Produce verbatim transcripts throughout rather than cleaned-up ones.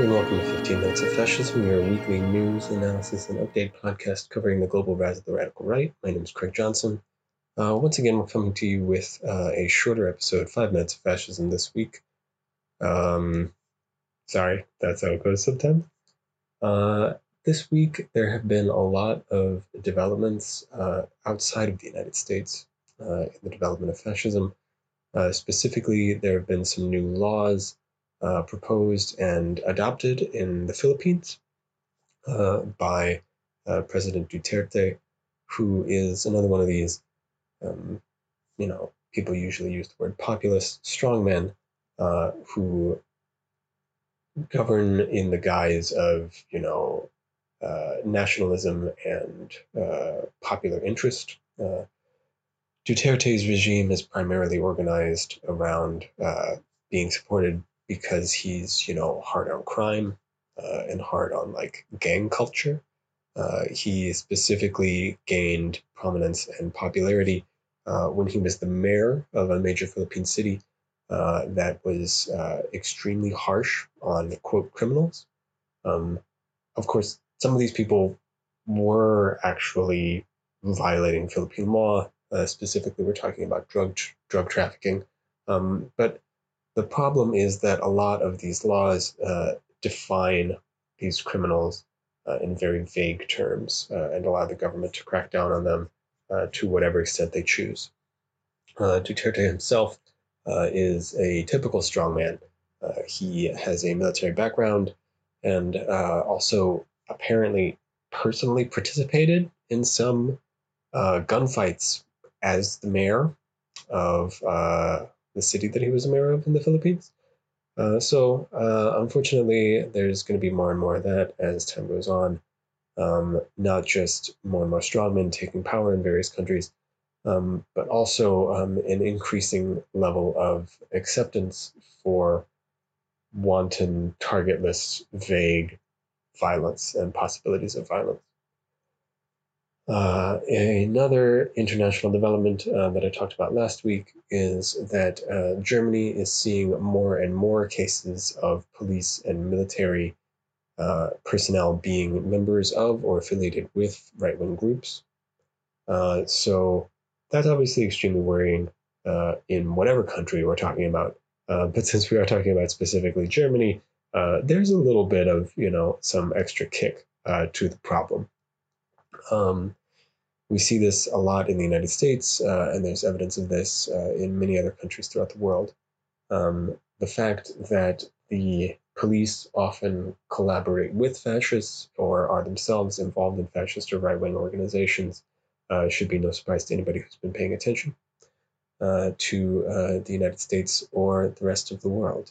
and welcome to fifteen minutes of Fascism, your weekly news, analysis, and update podcast covering the global rise of the radical right. My name is Craig Johnson. Uh, once again, we're coming to you with uh, a shorter episode, five minutes of Fascism this week. Um, sorry, that's how it goes sometimes. Uh, this week, there have been a lot of developments uh, outside of the United States uh, in the development of fascism. Uh, specifically, there have been some new laws Uh, proposed and adopted in the Philippines uh, by uh, President Duterte, who is another one of these, um, you know, people usually use the word populist strongmen uh, who govern in the guise of, you know, uh, nationalism and uh, popular interest. Uh, Duterte's regime is primarily organized around uh, being supported because he's, you know, hard on crime uh, and hard on, like, gang culture. Uh, he specifically gained prominence and popularity uh, when he was the mayor of a major Philippine city uh, that was uh, extremely harsh on, quote, criminals. Um, of course, some of these people were actually violating Philippine law. Uh, specifically, we're talking about drug tr- drug trafficking. Um, but The problem is that a lot of these laws uh, define these criminals uh, in very vague terms uh, and allow the government to crack down on them uh, to whatever extent they choose. Uh, Duterte himself uh, is a typical strongman. Uh, he has a military background and uh, also apparently personally participated in some uh, gunfights as the mayor of Uh, the city that he was a mayor of in the Philippines. Uh, so, uh, unfortunately, there's going to be more and more of that as time goes on. Um, not just more and more strongmen taking power in various countries, um, but also um, an increasing level of acceptance for wanton, targetless, vague violence and possibilities of violence. Uh, another international development uh, that I talked about last week is that uh, Germany is seeing more and more cases of police and military uh, personnel being members of or affiliated with right-wing groups. Uh, so that's obviously extremely worrying uh, in whatever country we're talking about. Uh, but since we are talking about specifically Germany, uh, there's a little bit of, you know, some extra kick uh, to the problem. Um, we see this a lot in the United States, uh, and there's evidence of this uh, in many other countries throughout the world. Um, the fact that the police often collaborate with fascists or are themselves involved in fascist or right-wing organizations uh, should be no surprise to anybody who's been paying attention uh, to uh, the United States or the rest of the world.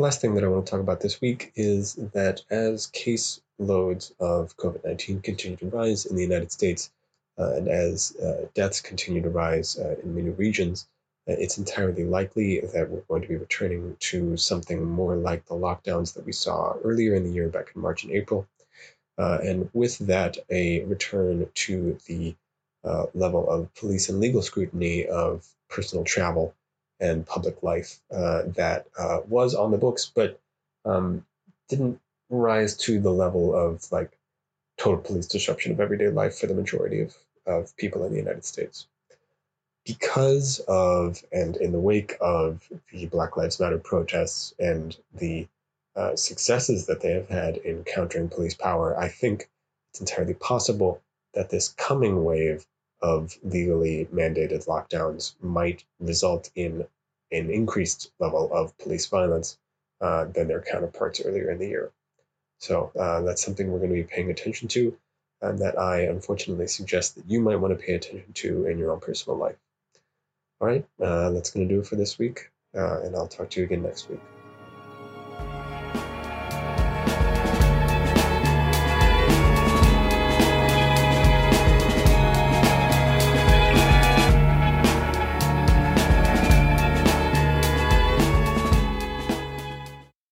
The last thing that I want to talk about this week is that as case loads of COVID nineteen continue to rise in the United States, uh, and as uh, deaths continue to rise uh, in many regions, uh, it's entirely likely that we're going to be returning to something more like the lockdowns that we saw earlier in the year back in March and April. Uh, and with that, a return to the uh, level of police and legal scrutiny of personal travel and public life uh, that uh, was on the books, but um, didn't rise to the level of, like, total police disruption of everyday life for the majority of, of people in the United States. Because of, and in the wake of, the Black Lives Matter protests and the uh, successes that they have had in countering police power, I think it's entirely possible that this coming wave of legally mandated lockdowns might result in an increased level of police violence uh, than their counterparts earlier in the year. So uh, that's something we're going to be paying attention to, and that I unfortunately suggest that you might want to pay attention to in your own personal life. All right, uh, that's going to do it for this week, uh, and I'll talk to you again next week.